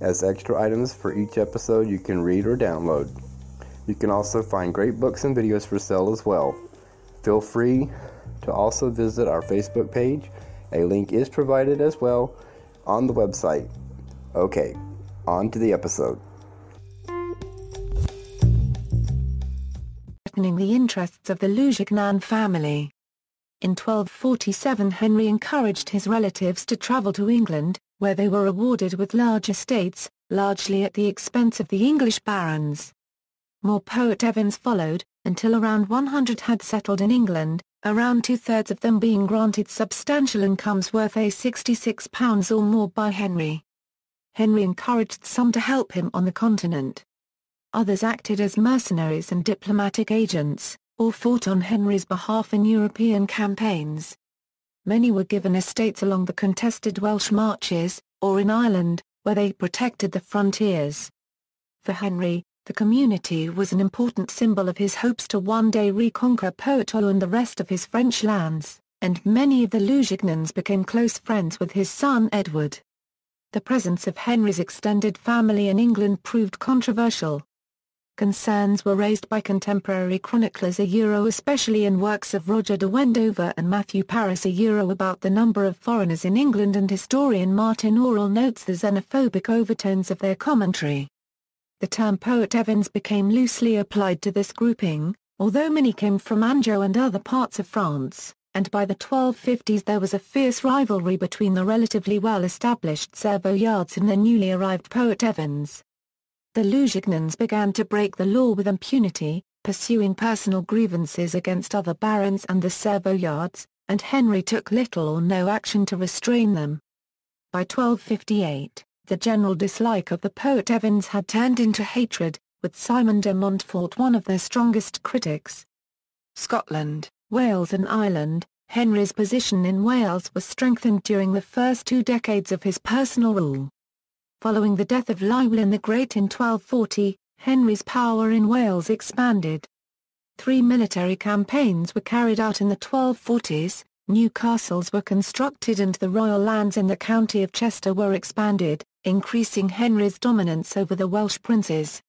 as extra items for each episode you can read or download. You can also find great books and videos for sale as well. Feel free to also visit our Facebook page. A link is provided as well on the website. Okay, on to the episode. Threatening the interests of the Lusignan family. In 1247 Henry encouraged his relatives to travel to England, where they were rewarded with large estates, largely at the expense of the English barons. More Poitevins followed, until around 100 had settled in England, around two-thirds of them being granted substantial incomes worth £66 or more by Henry. Henry encouraged some to help him on the continent. Others acted as mercenaries and diplomatic agents, or fought on Henry's behalf in European campaigns. Many were given estates along the contested Welsh marches, or in Ireland, where they protected the frontiers. For Henry, the community was an important symbol of his hopes to one day reconquer Poitou and the rest of his French lands, and many of the Lusignans became close friends with his son Edward. The presence of Henry's extended family in England proved controversial. Concerns were raised by contemporary chroniclers especially in works of Roger de Wendover and Matthew Paris about the number of foreigners in England, and historian Martin Aurel notes the xenophobic overtones of their commentary. The term Poitevins became loosely applied to this grouping, although many came from Anjou and other parts of France, and by the 1250s there was a fierce rivalry between the relatively well-established Savoyards and the newly arrived Poitevins. The Lusignans began to break the law with impunity, pursuing personal grievances against other barons and the Savoyards, and Henry took little or no action to restrain them. By 1258, the general dislike of the Poitevins had turned into hatred, with Simon de Montfort one of their strongest critics. Scotland, Wales and Ireland. Henry's position in Wales was strengthened during the first two decades of his personal rule. Following the death of Llywelyn the Great in 1240, Henry's power in Wales expanded. Three military campaigns were carried out in the 1240s, new castles were constructed and the royal lands in the county of Chester were expanded, increasing Henry's dominance over the Welsh princes.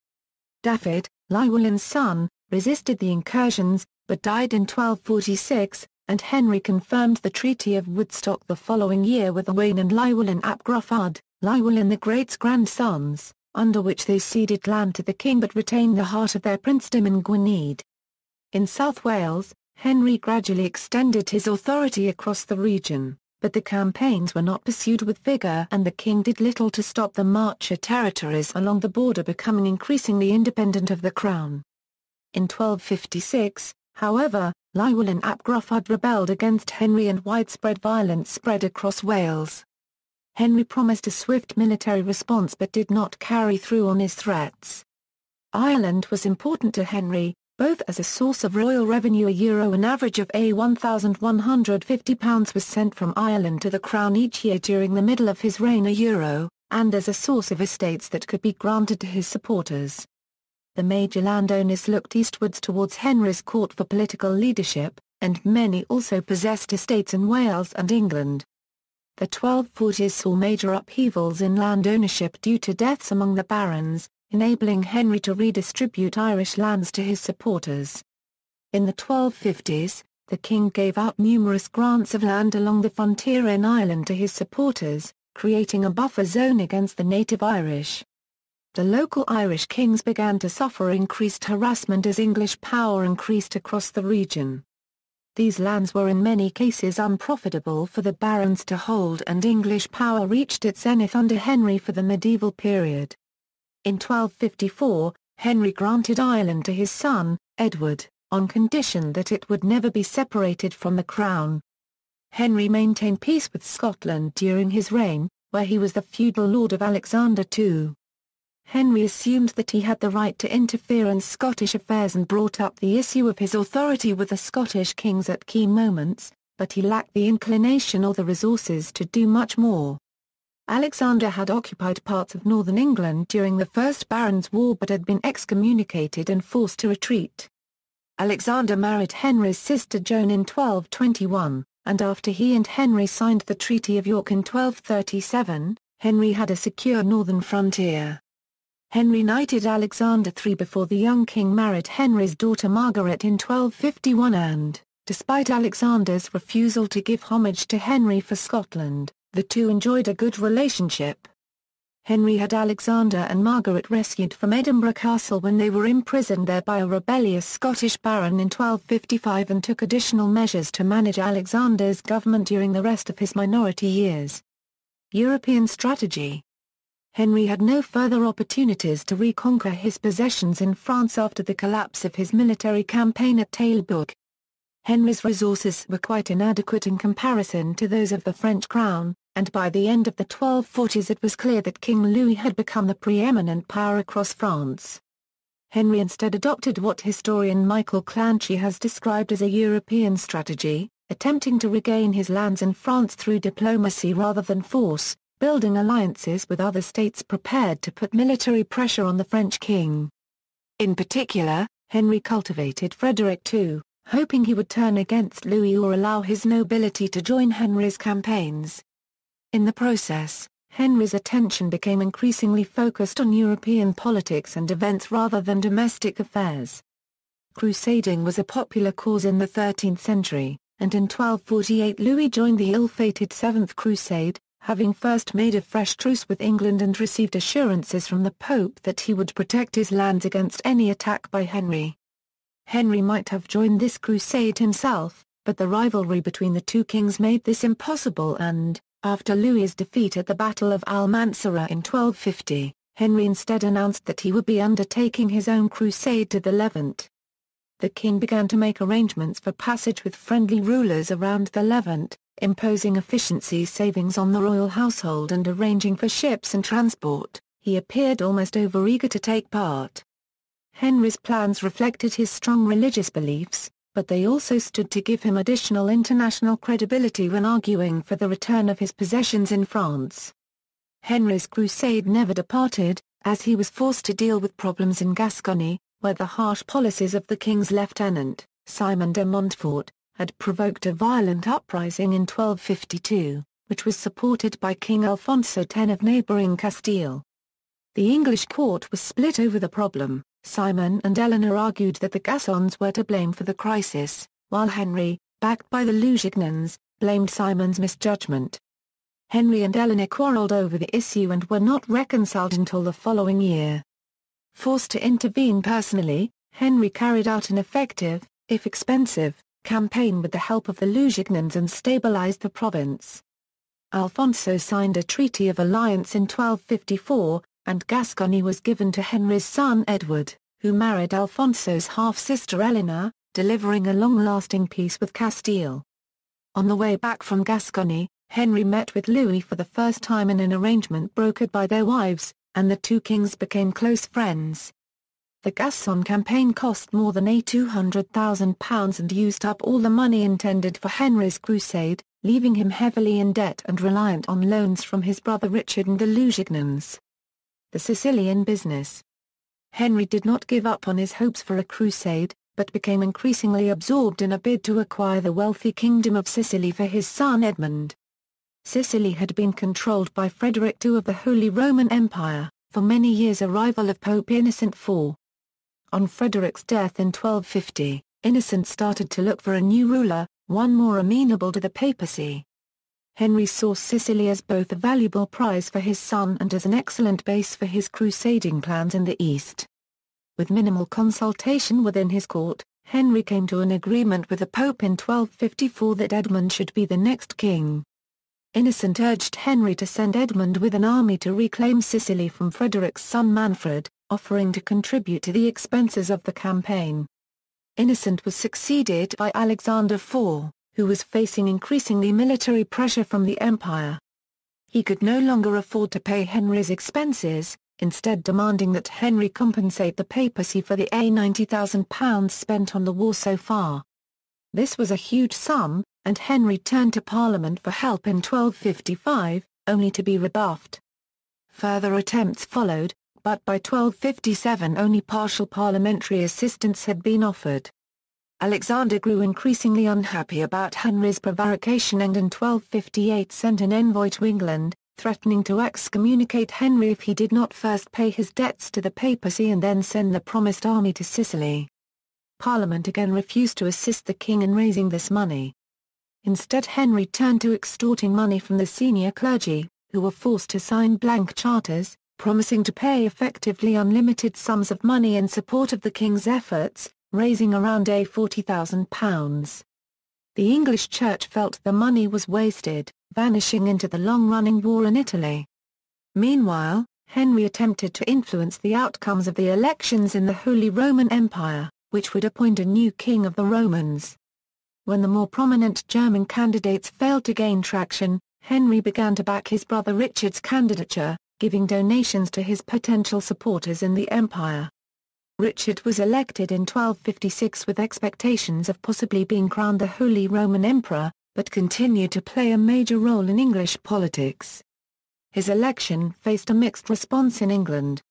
Dafydd, Llywelyn's son, resisted the incursions, but died in 1246, and Henry confirmed the Treaty of Woodstock the following year with Owain and Llywelyn ap Gruffudd, Llywelyn the Great's grandsons, under which they ceded land to the king but retained the heart of their princedom in Gwynedd. In South Wales, Henry gradually extended his authority across the region, but the campaigns were not pursued with vigour and the king did little to stop the Marcher territories along the border becoming increasingly independent of the crown. In 1256, however, Llywelyn ap Gruffudd rebelled against Henry and widespread violence spread across Wales. Henry promised a swift military response but did not carry through on his threats. Ireland was important to Henry, both as a source of royal revenue. An average of £1,150 was sent from Ireland to the crown each year during the middle of his reign and as a source of estates that could be granted to his supporters. The major landowners looked eastwards towards Henry's court for political leadership, and many also possessed estates in Wales and England. The 1240s saw major upheavals in land ownership due to deaths among the barons, enabling Henry to redistribute Irish lands to his supporters. In the 1250s, the king gave out numerous grants of land along the frontier in Ireland to his supporters, creating a buffer zone against the native Irish. The local Irish kings began to suffer increased harassment as English power increased across the region. These lands were in many cases unprofitable for the barons to hold, and English power reached its zenith under Henry for the medieval period. In 1254, Henry granted Ireland to his son, Edward, on condition that it would never be separated from the crown. Henry maintained peace with Scotland during his reign, where he was the feudal lord of Alexander II. Henry assumed that he had the right to interfere in Scottish affairs and brought up the issue of his authority with the Scottish kings at key moments, but he lacked the inclination or the resources to do much more. Alexander had occupied parts of northern England during the First Barons' War but had been excommunicated and forced to retreat. Alexander married Henry's sister Joan in 1221, and after he and Henry signed the Treaty of York in 1237, Henry had a secure northern frontier. Henry knighted Alexander III before the young king married Henry's daughter Margaret in 1251 and, despite Alexander's refusal to give homage to Henry for Scotland, the two enjoyed a good relationship. Henry had Alexander and Margaret rescued from Edinburgh Castle when they were imprisoned there by a rebellious Scottish baron in 1255 and took additional measures to manage Alexander's government during the rest of his minority years. European strategy. Henry had no further opportunities to reconquer his possessions in France after the collapse of his military campaign at Taillebourg. Henry's resources were quite inadequate in comparison to those of the French crown, and by the end of the 1240s it was clear that King Louis had become the preeminent power across France. Henry instead adopted what historian Michael Clanchy has described as a European strategy, attempting to regain his lands in France through diplomacy rather than force, building alliances with other states prepared to put military pressure on the French king. In particular, Henry cultivated Frederick II, hoping he would turn against Louis or allow his nobility to join Henry's campaigns. In the process, Henry's attention became increasingly focused on European politics and events rather than domestic affairs. Crusading was a popular cause in the 13th century, and in 1248 Louis joined the ill-fated Seventh Crusade, having first made a fresh truce with England and received assurances from the Pope that he would protect his lands against any attack by Henry. Henry might have joined this crusade himself, but the rivalry between the two kings made this impossible and, after Louis's defeat at the Battle of Almansera in 1250, Henry instead announced that he would be undertaking his own crusade to the Levant. The king began to make arrangements for passage with friendly rulers around the Levant, imposing efficiency savings on the royal household and arranging for ships and transport. He appeared almost overeager to take part. Henry's plans reflected his strong religious beliefs, but they also stood to give him additional international credibility when arguing for the return of his possessions in France. Henry's crusade never departed, as he was forced to deal with problems in Gascony, where the harsh policies of the king's lieutenant, Simon de Montfort, had provoked a violent uprising in 1252, which was supported by King Alfonso X of neighbouring Castile. The English court was split over the problem. Simon and Eleanor argued that the Gascons were to blame for the crisis, while Henry, backed by the Lusignans, blamed Simon's misjudgment. Henry and Eleanor quarrelled over the issue and were not reconciled until the following year. Forced to intervene personally, Henry carried out an effective, if expensive, campaign with the help of the Lusignans and stabilized the province. Alfonso signed a treaty of alliance in 1254, and Gascony was given to Henry's son Edward, who married Alfonso's half-sister Eleanor, delivering a long-lasting peace with Castile. On the way back from Gascony, Henry met with Louis for the first time in an arrangement brokered by their wives, and the two kings became close friends. The Gascon campaign cost more than £200,000 and used up all the money intended for Henry's crusade, leaving him heavily in debt and reliant on loans from his brother Richard and the Lusignans. The Sicilian business. Henry did not give up on his hopes for a crusade, but became increasingly absorbed in a bid to acquire the wealthy kingdom of Sicily for his son Edmund. Sicily had been controlled by Frederick II of the Holy Roman Empire, for many years a rival of Pope Innocent IV. On Frederick's death in 1250, Innocent started to look for a new ruler, one more amenable to the papacy. Henry saw Sicily as both a valuable prize for his son and as an excellent base for his crusading plans in the East. With minimal consultation within his court, Henry came to an agreement with the Pope in 1254 that Edmund should be the next king. Innocent urged Henry to send Edmund with an army to reclaim Sicily from Frederick's son Manfred, offering to contribute to the expenses of the campaign. Innocent was succeeded by Alexander IV, who was facing increasingly military pressure from the empire. He could no longer afford to pay Henry's expenses, instead demanding that Henry compensate the papacy for the £90,000 spent on the war so far. This was a huge sum, and Henry turned to Parliament for help in 1255, only to be rebuffed. Further attempts followed, but by 1257 only partial parliamentary assistance had been offered. Alexander grew increasingly unhappy about Henry's prevarication and in 1258 sent an envoy to England, threatening to excommunicate Henry if he did not first pay his debts to the papacy and then send the promised army to Sicily. Parliament again refused to assist the king in raising this money. Instead, Henry turned to extorting money from the senior clergy, who were forced to sign blank charters, promising to pay effectively unlimited sums of money in support of the king's efforts, raising around £40,000. The English church felt the money was wasted, vanishing into the long-running war in Italy. Meanwhile, Henry attempted to influence the outcomes of the elections in the Holy Roman Empire, which would appoint a new king of the Romans. When the more prominent German candidates failed to gain traction, Henry began to back his brother Richard's candidature, giving donations to his potential supporters in the empire. Richard was elected in 1256 with expectations of possibly being crowned the Holy Roman Emperor, but continued to play a major role in English politics. His election faced a mixed response in England.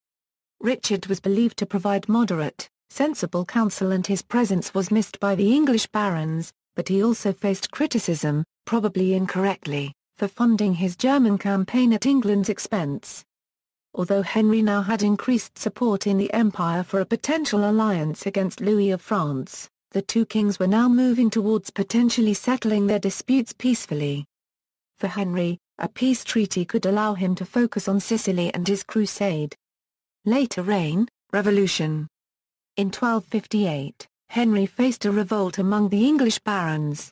Richard was believed to provide moderate, sensible counsel and his presence was missed by the English barons, but he also faced criticism, probably incorrectly, for funding his German campaign at England's expense. Although Henry now had increased support in the empire for a potential alliance against Louis of France, the two kings were now moving towards potentially settling their disputes peacefully. For Henry, a peace treaty could allow him to focus on Sicily and his crusade. Later reign, revolution. In 1258, Henry faced a revolt among the English barons.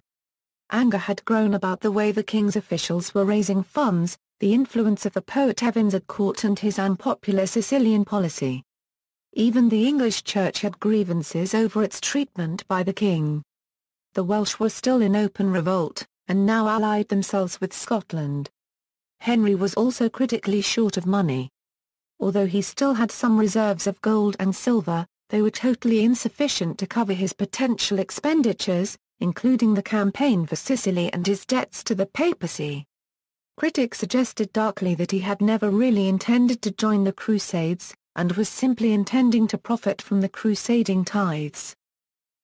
Anger had grown about the way the king's officials were raising funds, the influence of the Poitevins at court and his unpopular Sicilian policy. Even the English church had grievances over its treatment by the king. The Welsh were still in open revolt, and now allied themselves with Scotland. Henry was also critically short of money. Although he still had some reserves of gold and silver, they were totally insufficient to cover his potential expenditures, including the campaign for Sicily and his debts to the papacy. Critics suggested darkly that he had never really intended to join the Crusades, and was simply intending to profit from the crusading tithes.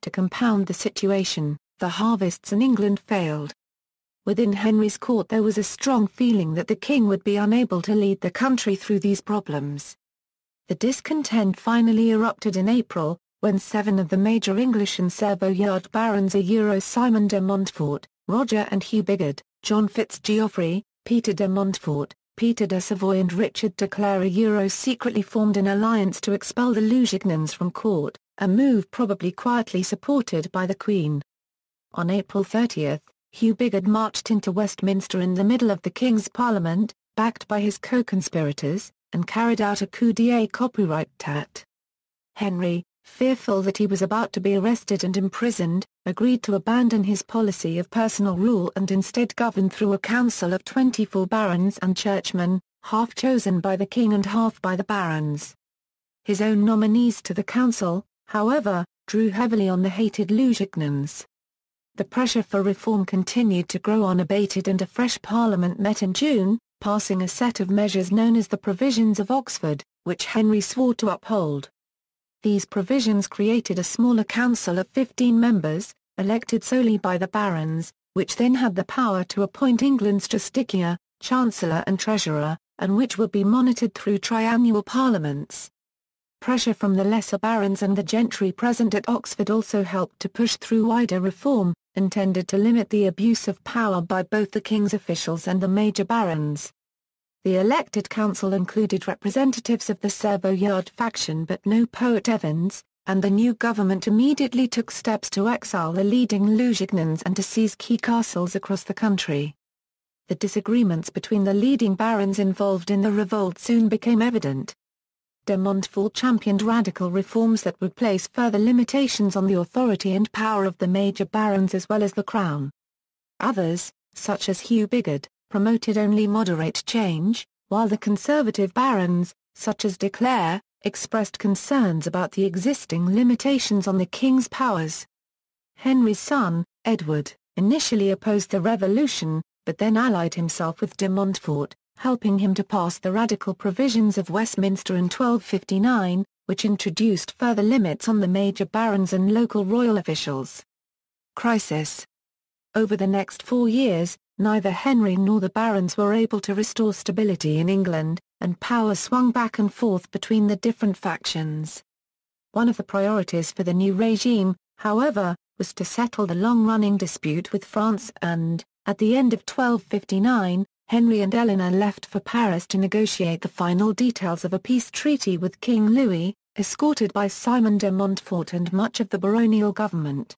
To compound the situation, the harvests in England failed. Within Henry's court there was a strong feeling that the king would be unable to lead the country through these problems. The discontent finally erupted in April, when seven of the major English and Savoyard barons Simon de Montfort, Roger and Hugh Bigod, John Fitzgeoffrey, Peter de Montfort, Peter de Savoy and Richard de Clare secretly formed an alliance to expel the Lusignans from court, a move probably quietly supported by the Queen. On April 30, Hugh Bigod marched into Westminster in the middle of the King's Parliament, backed by his co-conspirators, and carried out a coup d'état. Henry, fearful that he was about to be arrested and imprisoned, agreed to abandon his policy of personal rule and instead governed through a council of 24 barons and churchmen, half chosen by the king and half by the barons. His own nominees to the council, however, drew heavily on the hated Lusignans. The pressure for reform continued to grow unabated and a fresh parliament met in June, passing a set of measures known as the Provisions of Oxford, which Henry swore to uphold. These provisions created a smaller council of 15 members, elected solely by the barons, which then had the power to appoint England's justiciar, chancellor and treasurer, and which would be monitored through triannual parliaments. Pressure from the lesser barons and the gentry present at Oxford also helped to push through wider reform, intended to limit the abuse of power by both the king's officials and the major barons. The elected council included representatives of the Savoyard faction but no Poitevins, and the new government immediately took steps to exile the leading Lusignans and to seize key castles across the country. The disagreements between the leading barons involved in the revolt soon became evident. De Montfort championed radical reforms that would place further limitations on the authority and power of the major barons as well as the crown. Others, such as Hugh Bigod, promoted only moderate change, while the conservative barons, such as de Clare, expressed concerns about the existing limitations on the king's powers. Henry's son, Edward, initially opposed the revolution, but then allied himself with de Montfort, helping him to pass the radical Provisions of Westminster in 1259, which introduced further limits on the major barons and local royal officials. Crisis. Over the next 4 years, neither Henry nor the barons were able to restore stability in England, and power swung back and forth between the different factions. One of the priorities for the new regime, however, was to settle the long-running dispute with France and, at the end of 1259, Henry and Eleanor left for Paris to negotiate the final details of a peace treaty with King Louis, escorted by Simon de Montfort and much of the baronial government.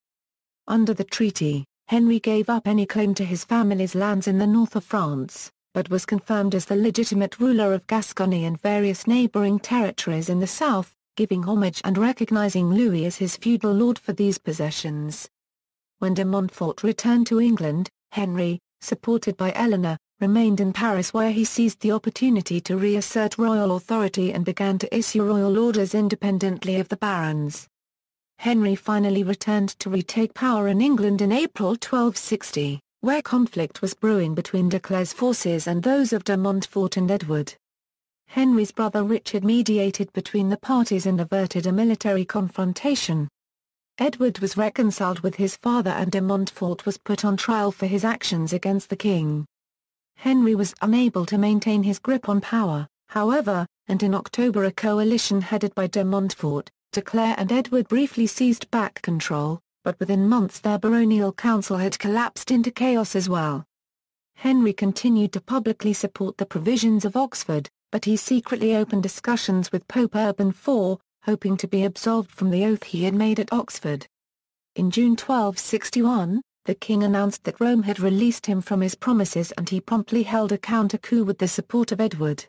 Under the treaty, Henry gave up any claim to his family's lands in the north of France, but was confirmed as the legitimate ruler of Gascony and various neighboring territories in the south, giving homage and recognizing Louis as his feudal lord for these possessions. When de Montfort returned to England, Henry, supported by Eleanor, remained in Paris, where he seized the opportunity to reassert royal authority and began to issue royal orders independently of the barons. Henry finally returned to retake power in England in April 1260, where conflict was brewing between de Clare's forces and those of de Montfort and Edward. Henry's brother Richard mediated between the parties and averted a military confrontation. Edward was reconciled with his father and de Montfort was put on trial for his actions against the king. Henry was unable to maintain his grip on power, however, and in October a coalition headed by de Montfort, de Clare and Edward briefly seized back control, but within months their baronial council had collapsed into chaos as well. Henry continued to publicly support the Provisions of Oxford, but he secretly opened discussions with Pope Urban IV, hoping to be absolved from the oath he had made at Oxford. In June 1261, the king announced that Rome had released him from his promises, and he promptly held a counter-coup with the support of Edward.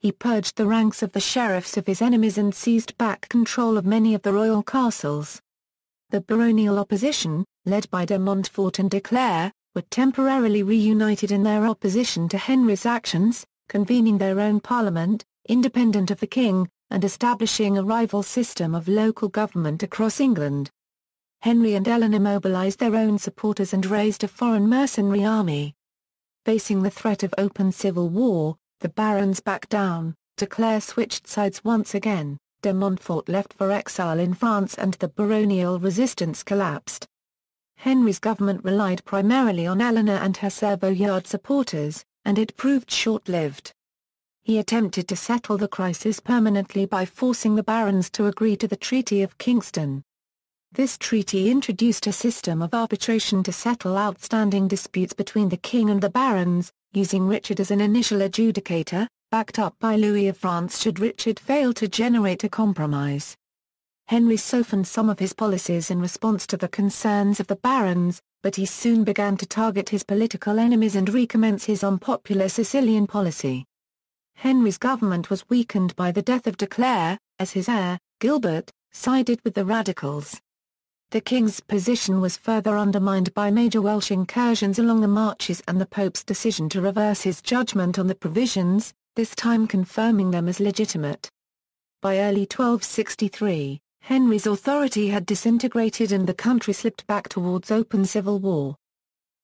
He purged the ranks of the sheriffs of his enemies and seized back control of many of the royal castles. The baronial opposition, led by de Montfort and de Clare, were temporarily reunited in their opposition to Henry's actions, convening their own parliament, independent of the king, and establishing a rival system of local government across England. Henry and Eleanor mobilized their own supporters and raised a foreign mercenary army. Facing the threat of open civil war, the barons backed down, de Clare switched sides once again, de Montfort left for exile in France, and the baronial resistance collapsed. Henry's government relied primarily on Eleanor and her Savoyard supporters, and it proved short-lived. He attempted to settle the crisis permanently by forcing the barons to agree to the Treaty of Kingston. This treaty introduced a system of arbitration to settle outstanding disputes between the king and the barons, using Richard as an initial adjudicator, backed up by Louis of France should Richard fail to generate a compromise. Henry softened some of his policies in response to the concerns of the barons, but he soon began to target his political enemies and recommence his unpopular Sicilian policy. Henry's government was weakened by the death of de Clare, as his heir, Gilbert, sided with the radicals. The king's position was further undermined by major Welsh incursions along the marches and the Pope's decision to reverse his judgment on the Provisions, this time confirming them as legitimate. By early 1263, Henry's authority had disintegrated and the country slipped back towards open civil war.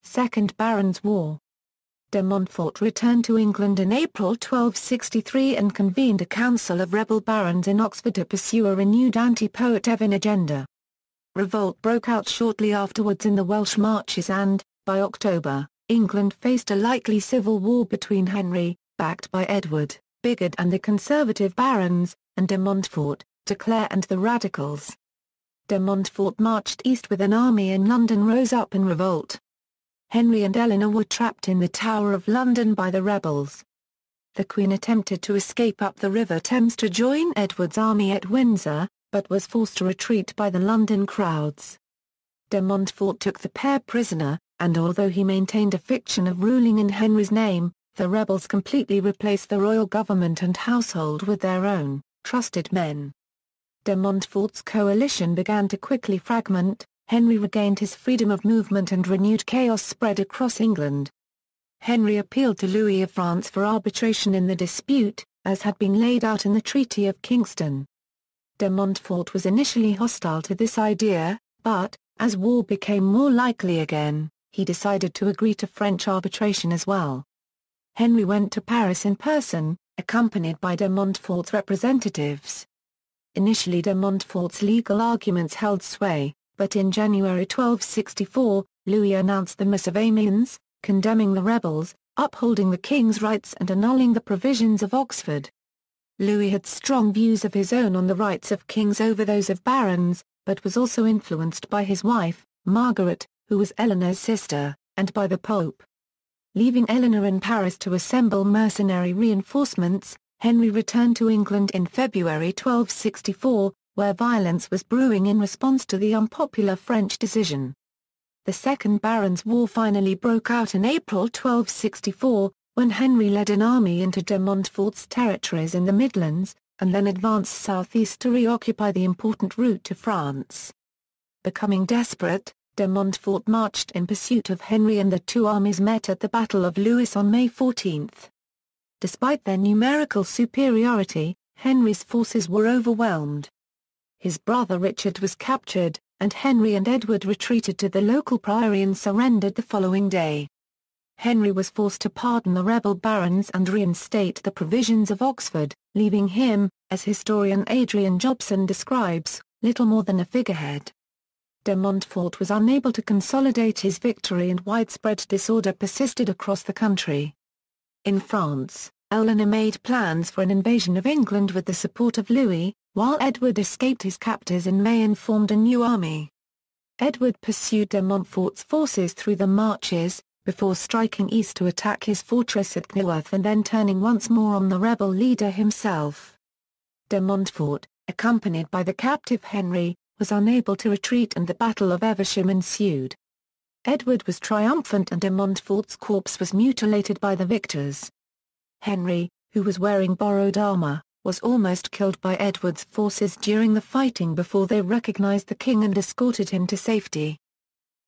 Second Barons' War. De Montfort returned to England in April 1263 and convened a council of rebel barons in Oxford to pursue a renewed anti-Poitevin agenda. Revolt broke out shortly afterwards in the Welsh marches and, by October, England faced a likely civil war between Henry, backed by Edward, Bigod and the conservative barons, and de Montfort, de Clare and the radicals. de Montfort marched east with an army and London rose up in revolt. Henry and Eleanor were trapped in the Tower of London by the rebels. The Queen attempted to escape up the River Thames to join Edward's army at Windsor, but was forced to retreat by the London crowds. De Montfort took the pair prisoner, and although he maintained a fiction of ruling in Henry's name, the rebels completely replaced the royal government and household with their own, trusted men. De Montfort's coalition began to quickly fragment, Henry regained his freedom of movement and renewed chaos spread across England. Henry appealed to Louis of France for arbitration in the dispute, as had been laid out in the Treaty of Kingston. De Montfort was initially hostile to this idea, but, as war became more likely again, he decided to agree to French arbitration as well. Henry went to Paris in person, accompanied by de Montfort's representatives. Initially de Montfort's legal arguments held sway, but in January 1264, Louis announced the Miss of Amiens, condemning the rebels, upholding the king's rights and annulling the Provisions of Oxford. Louis had strong views of his own on the rights of kings over those of barons, but was also influenced by his wife, Margaret, who was Eleanor's sister, and by the Pope. Leaving Eleanor in Paris to assemble mercenary reinforcements, Henry returned to England in February 1264, where violence was brewing in response to the unpopular French decision. The Second Barons' War finally broke out in April 1264, when Henry led an army into de Montfort's territories in the Midlands, and then advanced southeast to reoccupy the important route to France. Becoming desperate, de Montfort marched in pursuit of Henry and the two armies met at the Battle of Lewes on May 14. Despite their numerical superiority, Henry's forces were overwhelmed. His brother Richard was captured, and Henry and Edward retreated to the local priory and surrendered the following day. Henry was forced to pardon the rebel barons and reinstate the Provisions of Oxford, leaving him, as historian Adrian Jobson describes, little more than a figurehead. De Montfort was unable to consolidate his victory and widespread disorder persisted across the country. In France, Eleanor made plans for an invasion of England with the support of Louis, while Edward escaped his captors in May and formed a new army. Edward pursued de Montfort's forces through the Marches, before striking east to attack his fortress at Kenilworth and then turning once more on the rebel leader himself. De Montfort, accompanied by the captive Henry, was unable to retreat and the Battle of Evesham ensued. Edward was triumphant and de Montfort's corpse was mutilated by the victors. Henry, who was wearing borrowed armor, was almost killed by Edward's forces during the fighting before they recognized the king and escorted him to safety.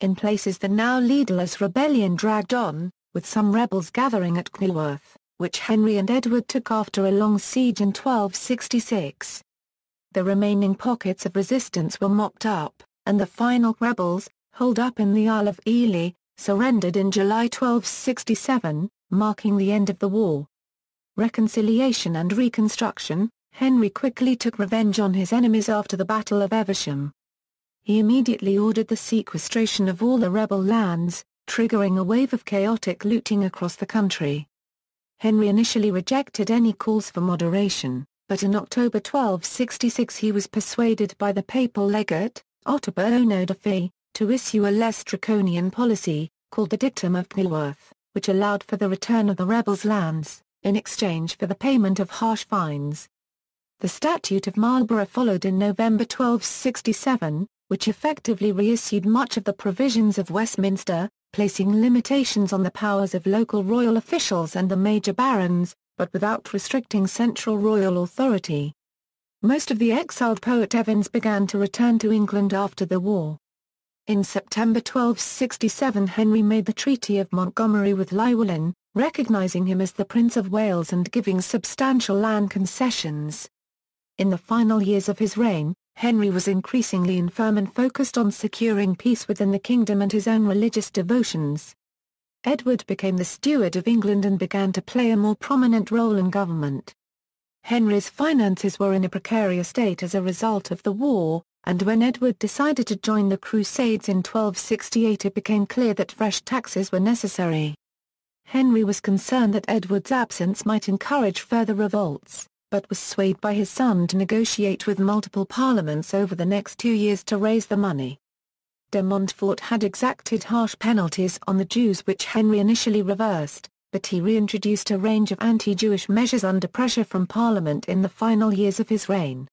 In places the now leaderless rebellion dragged on, with some rebels gathering at Kenilworth, which Henry and Edward took after a long siege in 1266. The remaining pockets of resistance were mopped up, and the final rebels, holed up in the Isle of Ely, surrendered in July 1267, marking the end of the war. Reconciliation and reconstruction, Henry quickly took revenge on his enemies after the Battle of Evesham. He immediately ordered the sequestration of all the rebel lands, triggering a wave of chaotic looting across the country. Henry initially rejected any calls for moderation, but in October 1266 he was persuaded by the papal legate, Ottobone de Fee, to issue a less draconian policy, called the Dictum of Kenilworth, which allowed for the return of the rebels' lands, in exchange for the payment of harsh fines. The Statute of Marlborough followed in November 1267, which effectively reissued much of the Provisions of Westminster, placing limitations on the powers of local royal officials and the major barons, but without restricting central royal authority. Most of the exiled Poitevins began to return to England after the war. In September 1267 Henry made the Treaty of Montgomery with Llywelyn, recognizing him as the Prince of Wales and giving substantial land concessions. In the final years of his reign, Henry was increasingly infirm and focused on securing peace within the kingdom and his own religious devotions. Edward became the steward of England and began to play a more prominent role in government. Henry's finances were in a precarious state as a result of the war, and when Edward decided to join the Crusades in 1268 it became clear that fresh taxes were necessary. Henry was concerned that Edward's absence might encourage further revolts, but was swayed by his son to negotiate with multiple parliaments over the next 2 years to raise the money. De Montfort had exacted harsh penalties on the Jews which Henry initially reversed, but he reintroduced a range of anti-Jewish measures under pressure from Parliament in the final years of his reign.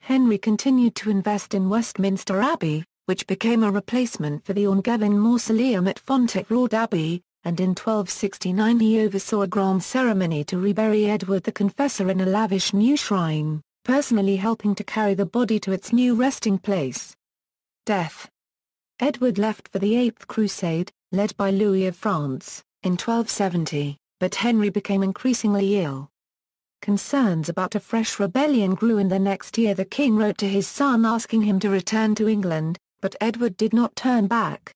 Henry continued to invest in Westminster Abbey, which became a replacement for the Angevin mausoleum at Fontevraud Abbey, and in 1269 he oversaw a grand ceremony to rebury Edward the Confessor in a lavish new shrine, personally helping to carry the body to its new resting place. Death. Edward left for the Eighth Crusade, led by Louis of France, in 1270, but Henry became increasingly ill. Concerns about a fresh rebellion grew, and the next year the king wrote to his son asking him to return to England, but Edward did not turn back.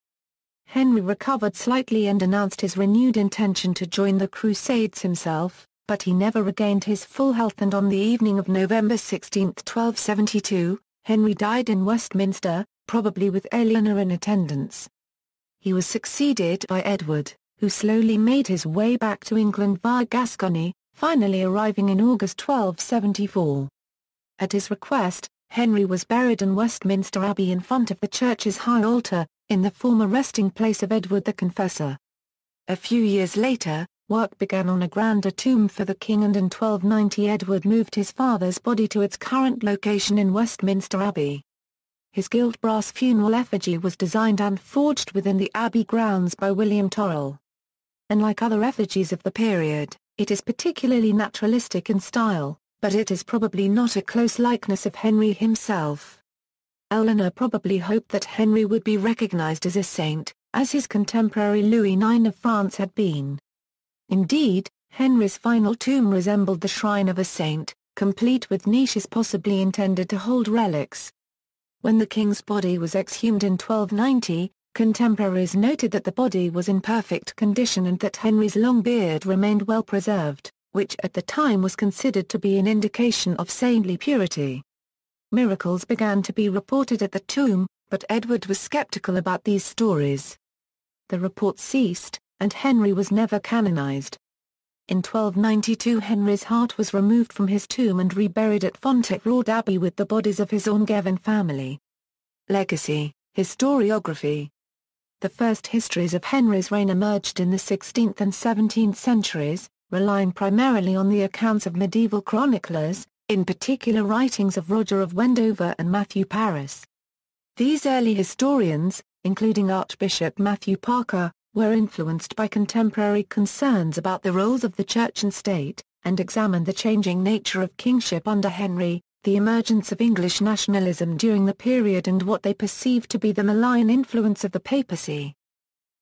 Henry recovered slightly and announced his renewed intention to join the Crusades himself, but he never regained his full health, and on the evening of November 16, 1272, Henry died in Westminster, probably with Eleanor in attendance. He was succeeded by Edward, who slowly made his way back to England via Gascony, finally arriving in August 1274. At his request, Henry was buried in Westminster Abbey in front of the church's high altar, in the former resting place of Edward the Confessor. A few years later, work began on a grander tomb for the king, and in 1290 Edward moved his father's body to its current location in Westminster Abbey. His gilt brass funeral effigy was designed and forged within the abbey grounds by William Torrell. Unlike other effigies of the period, it is particularly naturalistic in style, but it is probably not a close likeness of Henry himself. Eleanor probably hoped that Henry would be recognized as a saint, as his contemporary Louis IX of France had been. Indeed, Henry's final tomb resembled the shrine of a saint, complete with niches possibly intended to hold relics. When the king's body was exhumed in 1290, contemporaries noted that the body was in perfect condition and that Henry's long beard remained well preserved, which at the time was considered to be an indication of saintly purity. Miracles began to be reported at the tomb, but Edward was skeptical about these stories. The reports ceased, and Henry was never canonized. In 1292 Henry's heart was removed from his tomb and reburied at Fontevraud Abbey with the bodies of his Angevin family. Legacy, historiography. The first histories of Henry's reign emerged in the 16th and 17th centuries, relying primarily on the accounts of medieval chroniclers, in particular writings of Roger of Wendover and Matthew Paris. These early historians, including Archbishop Matthew Parker, were influenced by contemporary concerns about the roles of the church and state, and examined the changing nature of kingship under Henry, the emergence of English nationalism during the period, and what they perceived to be the malign influence of the papacy.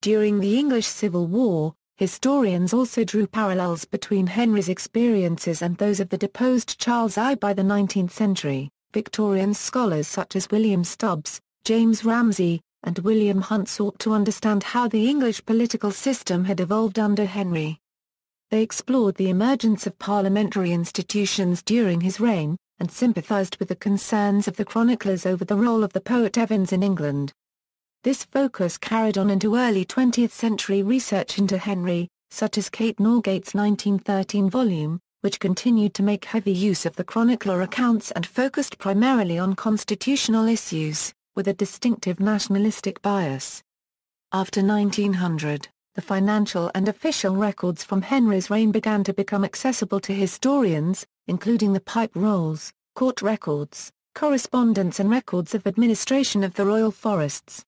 During the English Civil War, historians also drew parallels between Henry's experiences and those of the deposed Charles I. By the 19th century, Victorian scholars such as William Stubbs, James Ramsay, and William Hunt sought to understand how the English political system had evolved under Henry. They explored the emergence of parliamentary institutions during his reign, and sympathized with the concerns of the chroniclers over the role of the Poitevins in England. This focus carried on into early 20th century research into Henry, such as Kate Norgate's 1913 volume, which continued to make heavy use of the chronicler accounts and focused primarily on constitutional issues, with a distinctive nationalistic bias. After 1900, the financial and official records from Henry's reign began to become accessible to historians, including the Pipe Rolls, court records, correspondence and records of administration of the royal forests.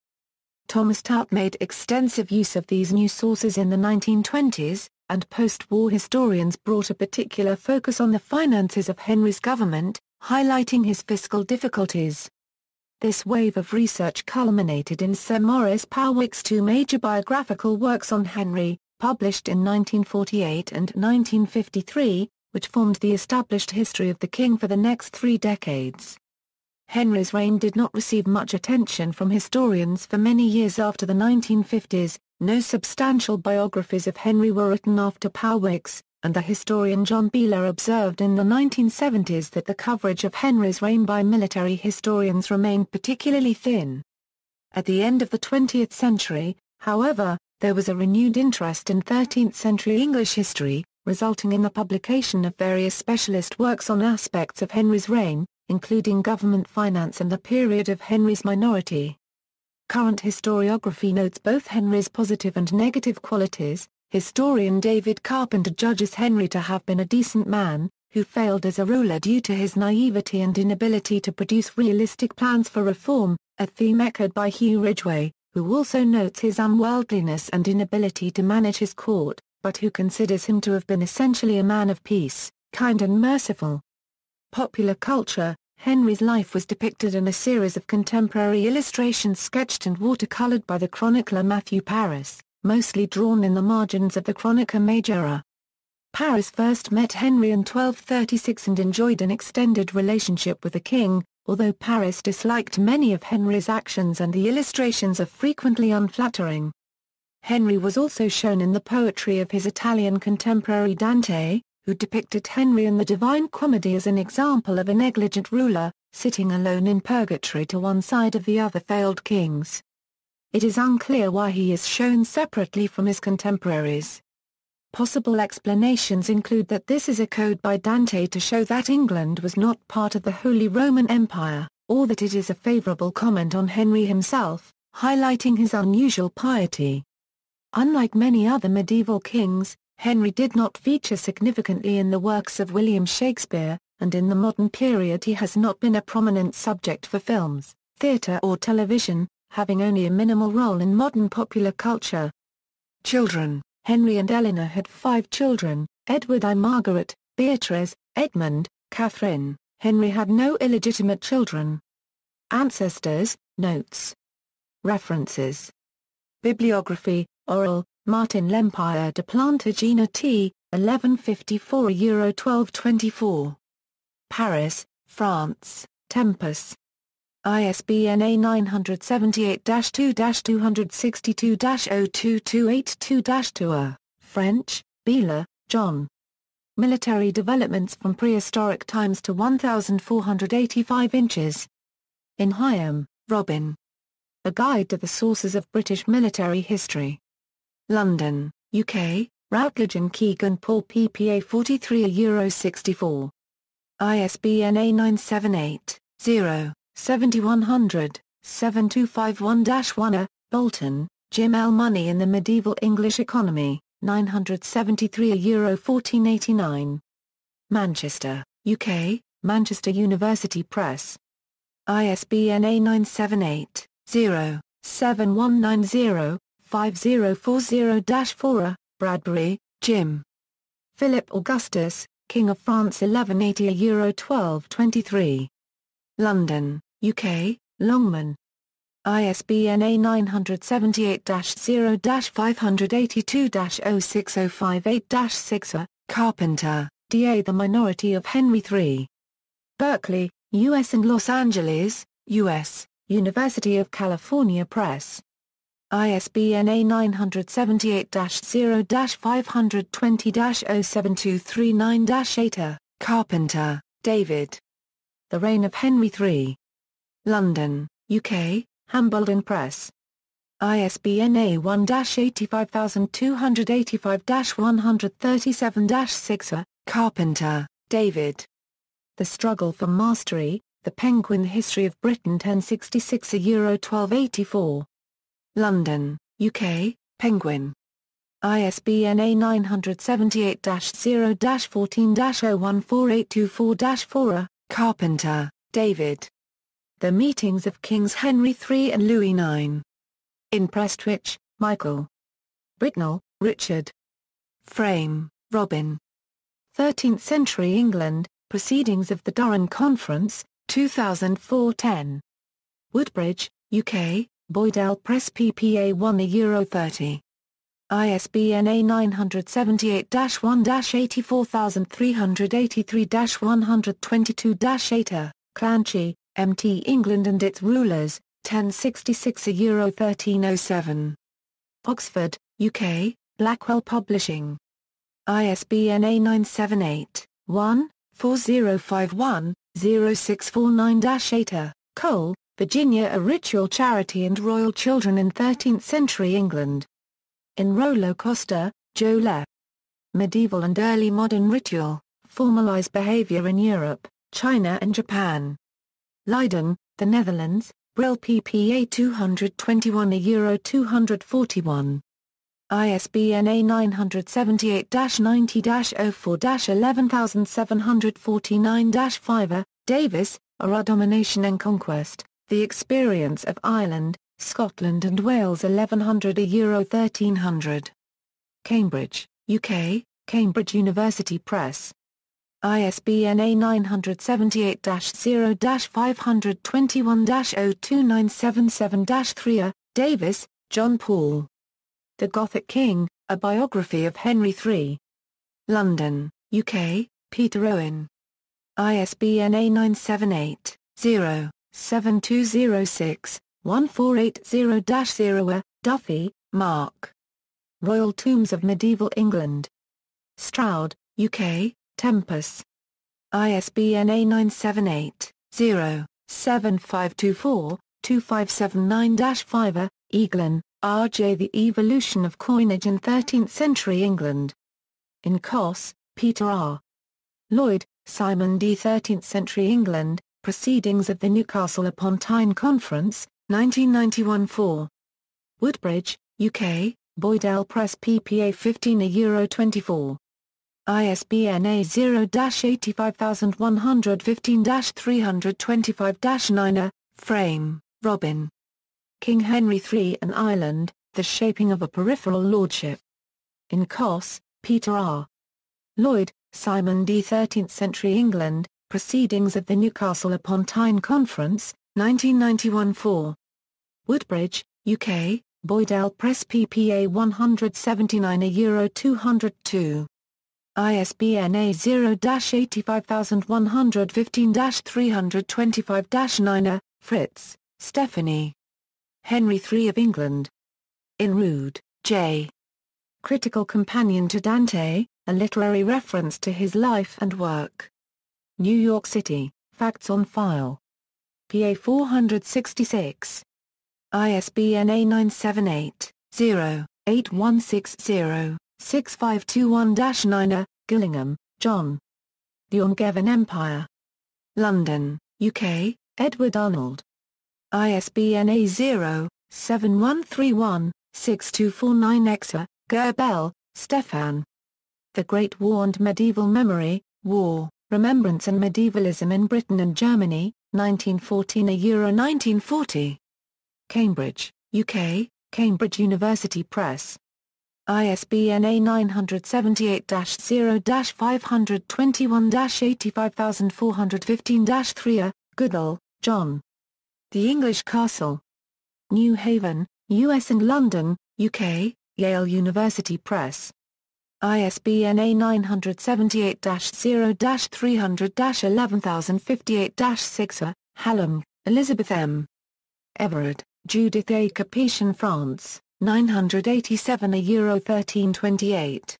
Thomas Tutt made extensive use of these new sources in the 1920s, and post-war historians brought a particular focus on the finances of Henry's government, highlighting his fiscal difficulties. This wave of research culminated in Sir Maurice Powick's two major biographical works on Henry, published in 1948 and 1953, which formed the established history of the king for the next 3 decades. Henry's reign did not receive much attention from historians for many years after the 1950s, no substantial biographies of Henry were written after Powick's, and the historian John Beeler observed in the 1970s that the coverage of Henry's reign by military historians remained particularly thin. At the end of the 20th century, however, there was a renewed interest in 13th-century English history, resulting in the publication of various specialist works on aspects of Henry's reign, including government finance and the period of Henry's minority. Current historiography notes both Henry's positive and negative qualities. Historian David Carpenter judges Henry to have been a decent man, who failed as a ruler due to his naivety and inability to produce realistic plans for reform, a theme echoed by Hugh Ridgway, who also notes his unworldliness and inability to manage his court, but who considers him to have been essentially a man of peace, kind and merciful. Popular culture. Henry's life was depicted in a series of contemporary illustrations sketched and watercolored by the chronicler Matthew Paris, mostly drawn in the margins of the Chronica Majora. Paris first met Henry in 1236 and enjoyed an extended relationship with the king, although Paris disliked many of Henry's actions and the illustrations are frequently unflattering. Henry was also shown in the poetry of his Italian contemporary Dante, who depicted Henry in the Divine Comedy as an example of a negligent ruler, sitting alone in purgatory to one side of the other failed kings. It is unclear why he is shown separately from his contemporaries. Possible explanations include that this is a code by Dante to show that England was not part of the Holy Roman Empire, or that it is a favorable comment on Henry himself, highlighting his unusual piety. Unlike many other medieval kings, Henry did not feature significantly in the works of William Shakespeare, and in the modern period he has not been a prominent subject for films, theatre or television, having only a minimal role in modern popular culture. Children. Henry and Eleanor had 5 children, Edward I, Margaret, Beatrice, Edmund, Catherine. Henry had no illegitimate children. Ancestors, notes. References. Bibliography, Oral, Martin L'Empire de Plantagena T, 1154 Euro 1224. Paris, France, Tempus. ISBN A 978-2-262-02282-2A, French, Bieler, John. Military Developments from Prehistoric Times to 1485 Inches. In Higham, Robin. A Guide to the Sources of British Military History. London, UK, Routledge and Keegan Paul PPA 43 Euro 64. ISBN A 978-0-7100-7251-1A, Bolton, Jim L. Money in the Medieval English Economy, 973 Euro 1489. Manchester, UK, Manchester University Press. ISBN A 978-0-7190-5040-4A, Bradbury, Jim. Philip Augustus, King of France 1180 Euro 1223. London, UK, Longman. ISBN A 978-0-582-06058-6A, Carpenter, D.A. The Minority of Henry III. Berkeley, U.S. and Los Angeles, U.S., University of California Press. ISBN A 978-0-520-07239-8A, Carpenter, David. The Reign of Henry III. London, UK, Hambledon Press. ISBN A 1-85285-137-6A, Carpenter, David. The Struggle for Mastery, The Penguin History of Britain 1066 Euro 1284. London, UK, Penguin. ISBN A 978-0-14-014824-4A, Carpenter, David. The Meetings of Kings Henry III and Louis IX. In Prestwich, Michael. Britnell, Richard. Frame, Robin. 13th Century England, Proceedings of the Durham Conference, 2004-10. Woodbridge, UK, Boydell Press PPA 1 Euro 30. ISBN A 978-1-84383-122-8A, Clanchy, M.T. England and its Rulers, 1066 Euro 1307. Oxford, UK, Blackwell Publishing. ISBN A 978-1-4051-0649-8A, Cole, Virginia. A Ritual Charity and Royal Children in 13th Century England. In Rollo Costa, Joe Lepp. medieval and early modern ritual, formalized behavior in Europe, China and Japan. Leiden, the Netherlands, Brill pp. 221 €241. ISBN A978-90-04-11749-5. Davis, Our Domination and Conquest, The Experience of Ireland, Scotland and Wales 1100 €1300. Cambridge, UK, Cambridge University Press. ISBN A978-0-521-02977-3. Davis, John Paul. The Gothic King, A Biography of Henry III. London, UK, Peter Owen. ISBN A978-0-7206-1480-0. Duffy, Mark. Royal Tombs of Medieval England. Stroud, UK, Tempus. ISBN A978-0-7524-2579-5. Eaglin, R.J. The Evolution of Coinage in 13th Century England. Incoss, Peter R. Lloyd, Simon D. 13th Century England, Proceedings of the Newcastle upon Tyne Conference, 1991-4. Woodbridge, UK, Boydell Press ppa 15 €24. ISBN A0-85115-325-9. Frame, Robin. King Henry III and Ireland, The Shaping of a Peripheral Lordship. Incoss, Peter R. Lloyd, Simon D. 13th Century England, Proceedings of the Newcastle upon Tyne Conference, 1991-4. Woodbridge, UK, Boydell Press ppa 179 €202. ISBN A0-85115-325-9. Fritz, Stephanie. Henry III of England. Inrood, J. Critical Companion to Dante, a literary reference to his life and work. New York City, Facts on File. PA 466. ISBN A978-0-8160-6521-9. Gillingham, John. The Angevin Empire. London, UK, Edward Arnold. ISBN A0-7131-6249-X. Gerbel, Stefan. The Great War and Medieval Memory, War, Remembrance and Medievalism in Britain and Germany, 1914–1940. Cambridge, UK, Cambridge University Press. ISBN A978-0-521-85415-3. Goodall, John. The English Castle. New Haven, US and London, UK, Yale University Press. ISBN A978-0-300-11058-6. Hallam, Elizabeth M. Everard, Judith A. Capetian, France, 987 €1328.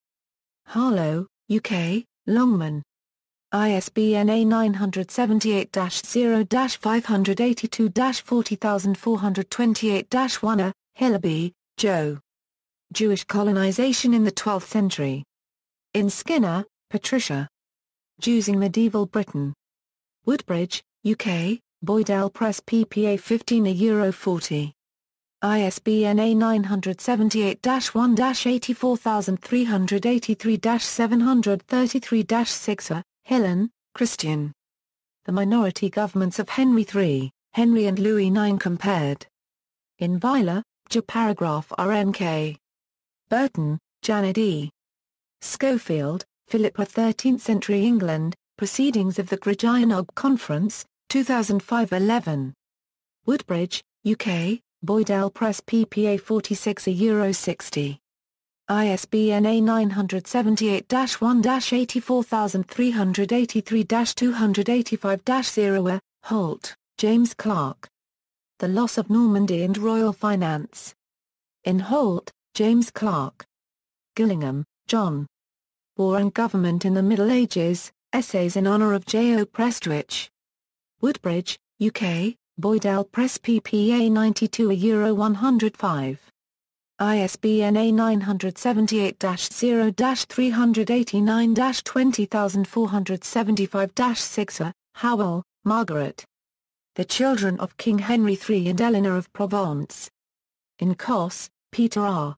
Harlow, UK, Longman. ISBN A978-0-582-40428-1. Hillaby, Joe. Jewish colonization in the 12th century. In Skinner, Patricia. Jews in Medieval Britain. Woodbridge, UK, Boydell Press ppa 15 €40. ISBN A978-1-84383-733-6. Hillen, Christian. The Minority Governments of Henry III, Henry and Louis IX Compared. In Vila, J. Paragraph RNK. Burton, Janet E. Schofield, Philip. 13th Century England, Proceedings of the Grigionog Conference, 2005-11. Woodbridge, UK, Boydell Press ppa 46 €60. ISBN A978-1-84383-285-0. Holt, James Clark. The Loss of Normandy and Royal Finance. In Holt, James Clark. Gillingham, John. War and Government in the Middle Ages, Essays in Honour of J. O. Prestwich. Woodbridge, UK, Boydell Press ppa 92 €105. ISBN A978-0-389-20475-6. Howell, Margaret. The Children of King Henry III and Eleanor of Provence. In Cos, Peter R.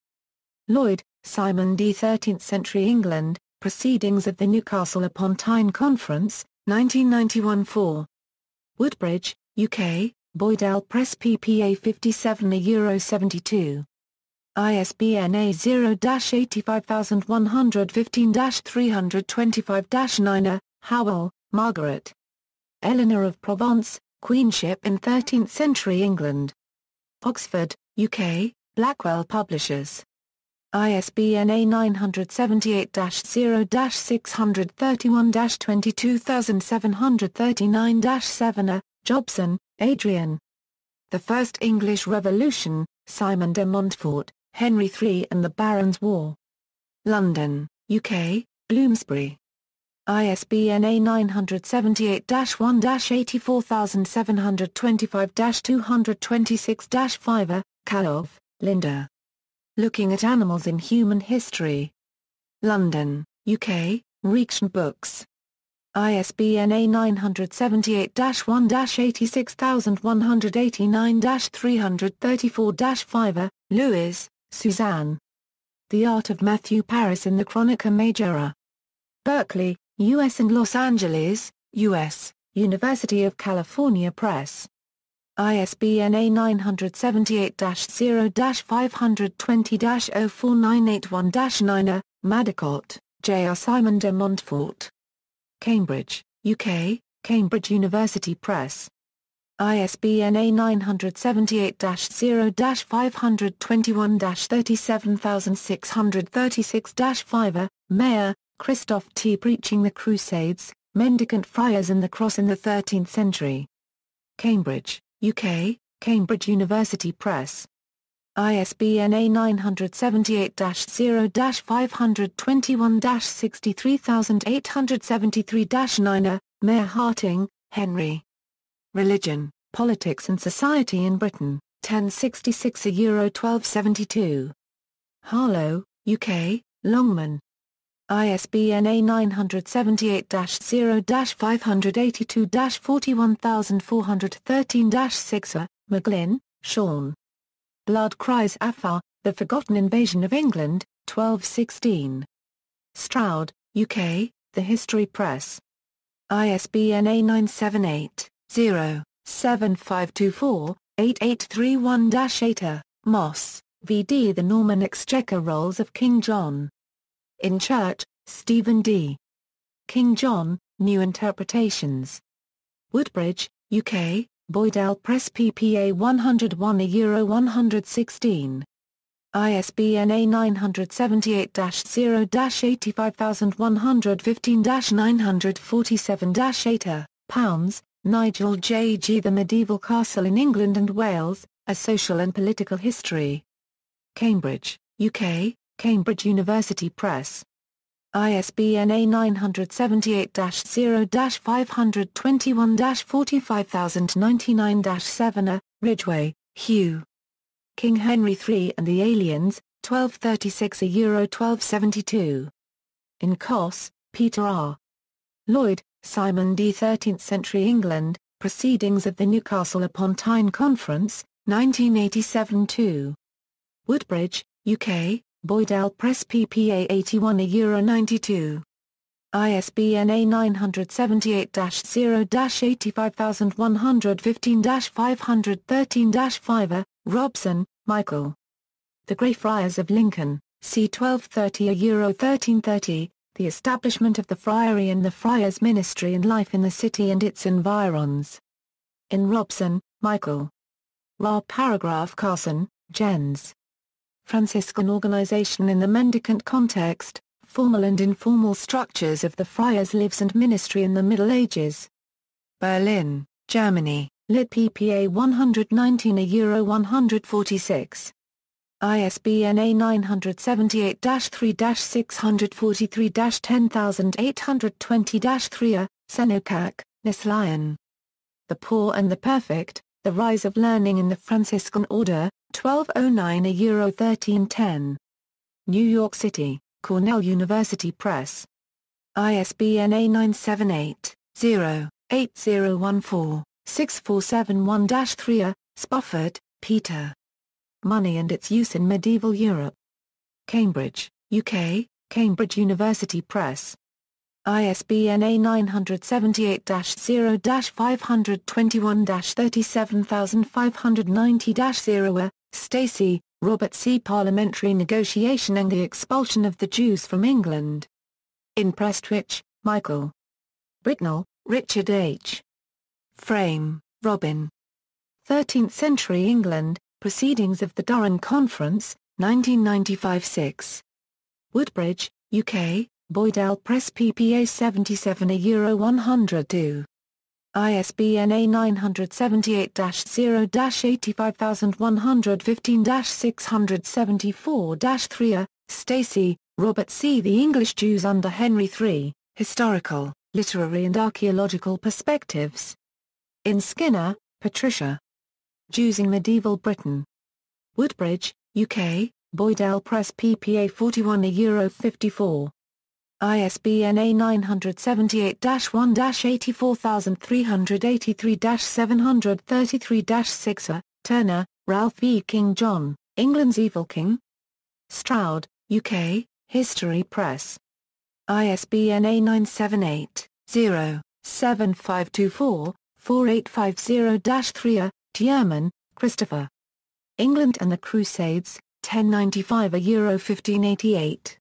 Lloyd, Simon D. 13th Century England, Proceedings of the Newcastle-upon-Tyne Conference, 1991-4. Woodbridge, UK, Boydell Press PPA 57 €72. ISBN A0-85115-325-9. Howell, Margaret. Eleanor of Provence, Queenship in 13th Century England. Oxford, UK, Blackwell Publishers. ISBN A978-0-631-22739-7. Jobson, Adrian. The First English Revolution, Simon de Montfort, Henry III and the Barons' War. London, UK, Bloomsbury. ISBN A978-1-84725-226-5. Kalov, Linda. Looking at Animals in Human History. London, UK, Reaction Books. ISBN A978-1-86189-334-5. Louis, Suzanne. The Art of Matthew Paris in the Chronica Majora. Berkeley, U.S. and Los Angeles, U.S., University of California Press. ISBN A978-0-520-04981-9. Medicott, J. R. Simon de Montfort. Cambridge, UK, Cambridge University Press. ISBN A978-0-521-37636-5. Mayer, Christoph T. Preaching the Crusades, Mendicant Friars and the Cross in the 13th Century. Cambridge, UK, Cambridge University Press. ISBN A978-0-521-63873-9. Mayer Harting, Henry. Religion, Politics and Society in Britain, 1066-1272. Harlow, UK, Longman. ISBN A978-0-582-41413-6. McGlynn, Sean. Blood Cries Afar, The Forgotten Invasion of England, 1216. Stroud, UK, The History Press. ISBN A978-0-7524-8831-8. Moss, V.D. The Norman Exchequer Rolls of King John. In Church, Stephen D. King John, New Interpretations. Woodbridge, UK, Boydell Press PPA 101-116. ISBN A978-0-85115-947-8. Pounds, Nigel J. G. The Medieval Castle in England and Wales, A Social and Political History. Cambridge, UK, Cambridge University Press. ISBN A978-0-521-45099-7. Ridgway, Hugh. King Henry III and the Aliens, 1236-1272. In Cos, Peter R. Lloyd, Simon D. 13th Century England, Proceedings of the Newcastle-upon-Tyne Conference, 1987-2. Woodbridge, UK, Boydell Press PPA 81-92. ISBN A978-0-85115-513-5. Robson, Michael. The Grey Friars of Lincoln, c. 1230-1330, The Establishment of the Friary and the Friars' Ministry and Life in the City and Its Environs. In Robson, Michael. Ra. Paragraph Carson, Jens. Franciscan Organization in the Mendicant Context, Formal and Informal Structures of the Friars' Lives and Ministry in the Middle Ages. Berlin, Germany, Lit PPA 119-146. ISBN A978-3-643-10820-3. Senokak, Neslian. The Poor and the Perfect, The rise of learning in the Franciscan order, 1209 – 1310. New York City, Cornell University Press. ISBN A 978-0-8014-6471-3. Spofford, Peter. Money and its use in medieval Europe. Cambridge, UK, Cambridge University Press. ISBN A 978-0-521-37590-0. Stacey, Robert C. Parliamentary Negotiation and the Expulsion of the Jews from England. In Prestwich, Michael. Bricknell, Richard H. Frame, Robin. 13th Century England, Proceedings of the Durham Conference, 1995-6. Woodbridge, UK, Boydell Press PPA 77-102. ISBN A 978-0-85115-674-3. Stacey, Robert C. The English Jews under Henry III, Historical, Literary and Archaeological Perspectives. In Skinner, Patricia. Jews in Medieval Britain. Woodbridge, UK, Boydell Press PPA 41-54. ISBN A 978-1-84383-733-6. Turner, Ralph E. King John, England's Evil King. Stroud, UK, History Press. ISBN A 978-0-7524-4850-3. Tierman, Christopher. England and the Crusades, 1095-1588.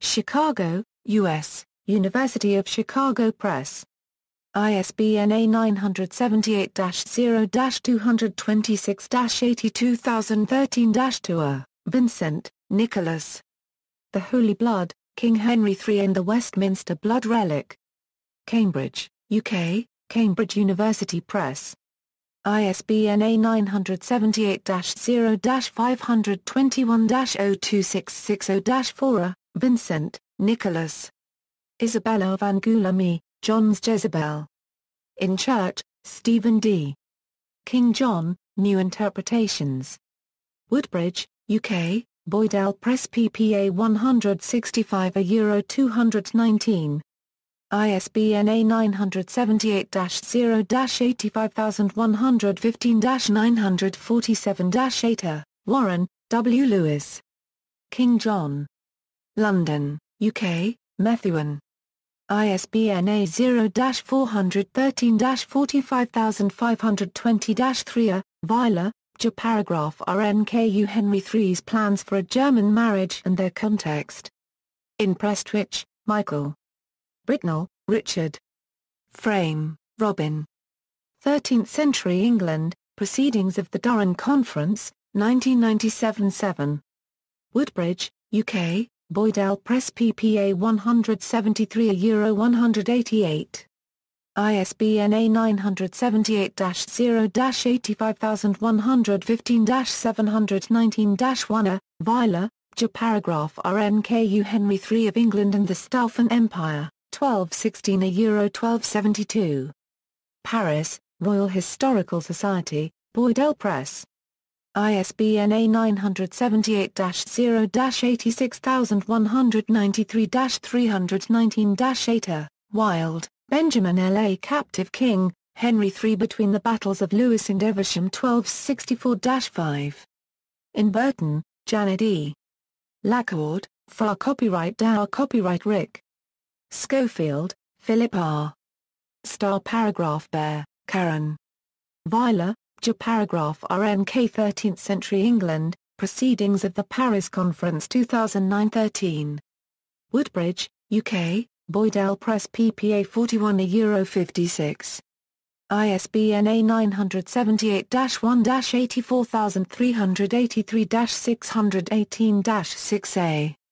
Chicago, U.S., University of Chicago Press. ISBN A 978-0-226-82013-2. Vincent, Nicholas. The Holy Blood, King Henry III and the Westminster Blood Relic. Cambridge, UK, Cambridge University Press. ISBN A 978-0-521-02660-4. Vincent, Nicholas. Isabella of Angoulême, John's Jezebel. In Church, Stephen D. King John, New Interpretations. Woodbridge, UK, Boydell Press PPA 165-219. ISBN A 978-0-85115-947-8. Warren, W. Lewis. King John. London, UK, Methuen. ISBN A 0-413-45520-3. Weiler, J. Paragraph RNKU Henry III's Plans for a German Marriage and Their Context. In Prestwich, Michael. Bricknell, Richard. Frame, Robin. 13th Century England, Proceedings of the Durham Conference, 1997-7. Woodbridge, UK, Boydell Press PPA 173-188. ISBN A 978-0-85115-719-1. Weiler, J. Paragraph RNKU Henry III of England and the Stauffen Empire, 1216-1272. Paris, Royal Historical Society, Boydell Press. ISBN A 978-0-86193-319-8. Wilde, Benjamin L. A. Captive King, Henry III Between the Battles of Lewes and Evesham 1264-5. In Burton, Janet E. Lackord, FR Copyright Dow Copyright Rick. Schofield, Philip R. Star Paragraph Bear, Karen. Weiler, J. Paragraph RNK 13th Century England, Proceedings of the Paris Conference 2009-13. Woodbridge, UK, Boydell Press PPA 41-56. ISBN A 978-1-84383-618-6A.